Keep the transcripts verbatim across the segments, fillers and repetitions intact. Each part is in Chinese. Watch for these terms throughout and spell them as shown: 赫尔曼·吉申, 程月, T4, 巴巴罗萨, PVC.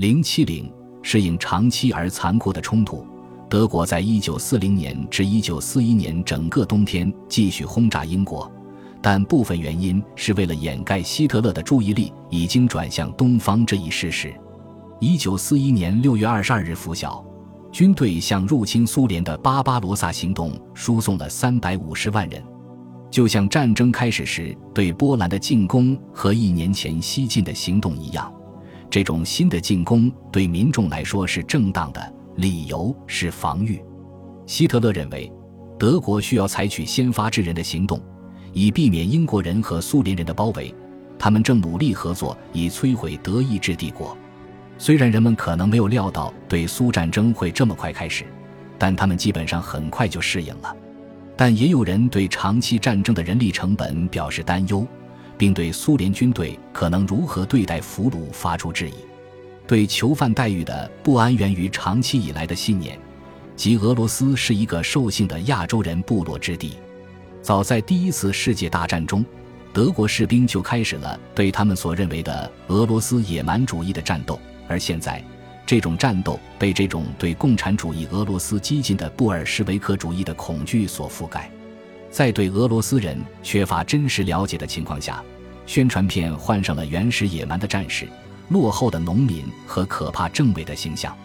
零七零适应长期而残酷的冲突。德国在一九四零年至一九四一年整个冬天继续轰炸英国，但部分原因是为了掩盖希特勒的注意力已经转向东方这一事实。一九四一年六月二十二日拂晓，军队向入侵苏联的巴巴罗萨行动输送了三百五十万人，就像战争开始时对波兰的进攻和一年前西进的行动一样，这种新的进攻对民众来说是正当的，理由是防御。希特勒认为，德国需要采取先发制人的行动，以避免英国人和苏联人的包围，他们正努力合作以摧毁德意志帝国。虽然人们可能没有料到对苏战争会这么快开始，但他们基本上很快就适应了。但也有人对长期战争的人力成本表示担忧，并对苏联军队可能如何对待俘虏发出质疑。对囚犯待遇的不安源于长期以来的信念，即俄罗斯是一个兽性的亚洲人部落之地。早在第一次世界大战中，德国士兵就开始了对他们所认为的俄罗斯野蛮主义的战斗，而现在这种战斗被这种对共产主义俄罗斯激进的布尔什维克主义的恐惧所覆盖。在对俄罗斯人缺乏真实了解的情况下，宣传片换上了原始野蛮的战士、落后的农民和可怕政委的形象。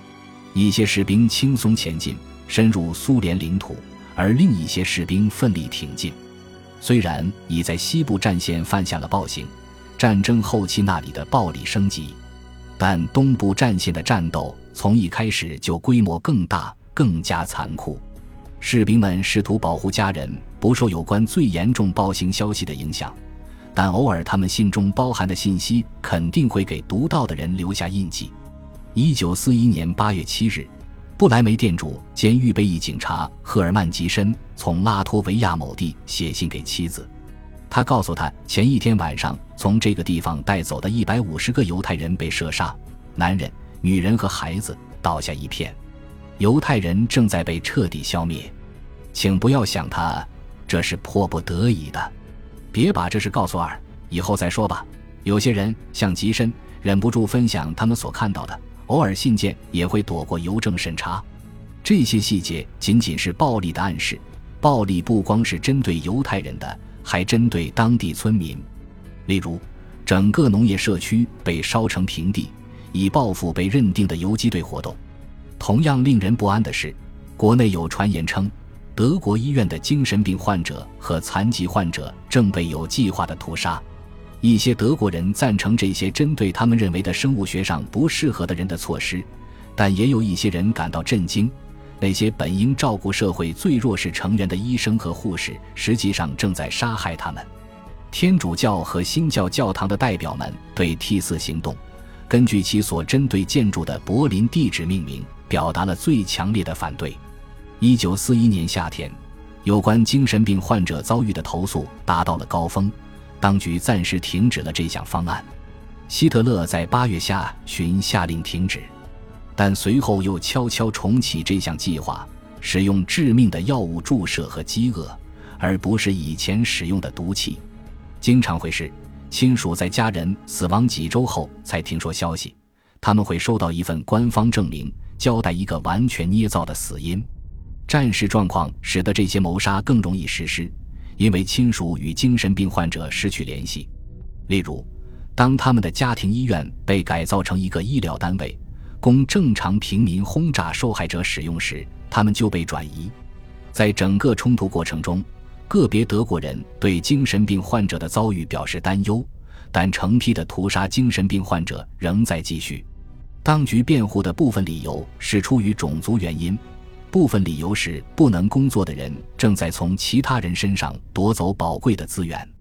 一些士兵轻松前进，深入苏联领土，而另一些士兵奋力挺进。虽然已在西部战线犯下了暴行，战争后期那里的暴力升级，但东部战线的战斗从一开始就规模更大，更加残酷。士兵们试图保护家人不受有关最严重暴行消息的影响，但偶尔他们信中包含的信息肯定会给读到的人留下印记。一九四一年八月七日，布莱梅店主兼预备役警察赫尔曼·吉申从拉脱维亚某地写信给妻子，他告诉他前一天晚上从这个地方带走的一百五十个犹太人被射杀，男人、女人和孩子倒下一片，犹太人正在被彻底消灭，请不要想他这是迫不得已的，别把这事告诉二，以后再说吧。有些人像吉申忍不住分享他们所看到的，偶尔信件也会躲过邮政审查。这些细节仅仅是暴力的暗示，暴力不光是针对犹太人的，还针对当地村民。例如，整个农业社区被烧成平地，以报复被认定的游击队活动。同样令人不安的是，国内有传言称德国医院的精神病患者和残疾患者正被有计划的屠杀。一些德国人赞成这些针对他们认为的生物学上不适合的人的措施，但也有一些人感到震惊，那些本应照顾社会最弱势成员的医生和护士实际上正在杀害他们。天主教和新教教堂的代表们对 T 四 行动根据其所针对建筑的柏林地址命名表达了最强烈的反对。一九四一年夏天，有关精神病患者遭遇的投诉达到了高峰，当局暂时停止了这项方案。希特勒在八月下旬下令停止，但随后又悄悄重启这项计划，使用致命的药物注射和饥饿，而不是以前使用的毒气。经常会是亲属在家人死亡几周后才听说消息，他们会收到一份官方证明，交代一个完全捏造的死因。战时状况使得这些谋杀更容易实施，因为亲属与精神病患者失去联系。例如，当他们的家庭医院被改造成一个医疗单位，供正常平民轰炸受害者使用时，他们就被转移。在整个冲突过程中，个别德国人对精神病患者的遭遇表示担忧，但成批的屠杀精神病患者仍在继续。当局辩护的部分理由是出于种族原因，部分理由是不能工作的人正在从其他人身上夺走宝贵的资源。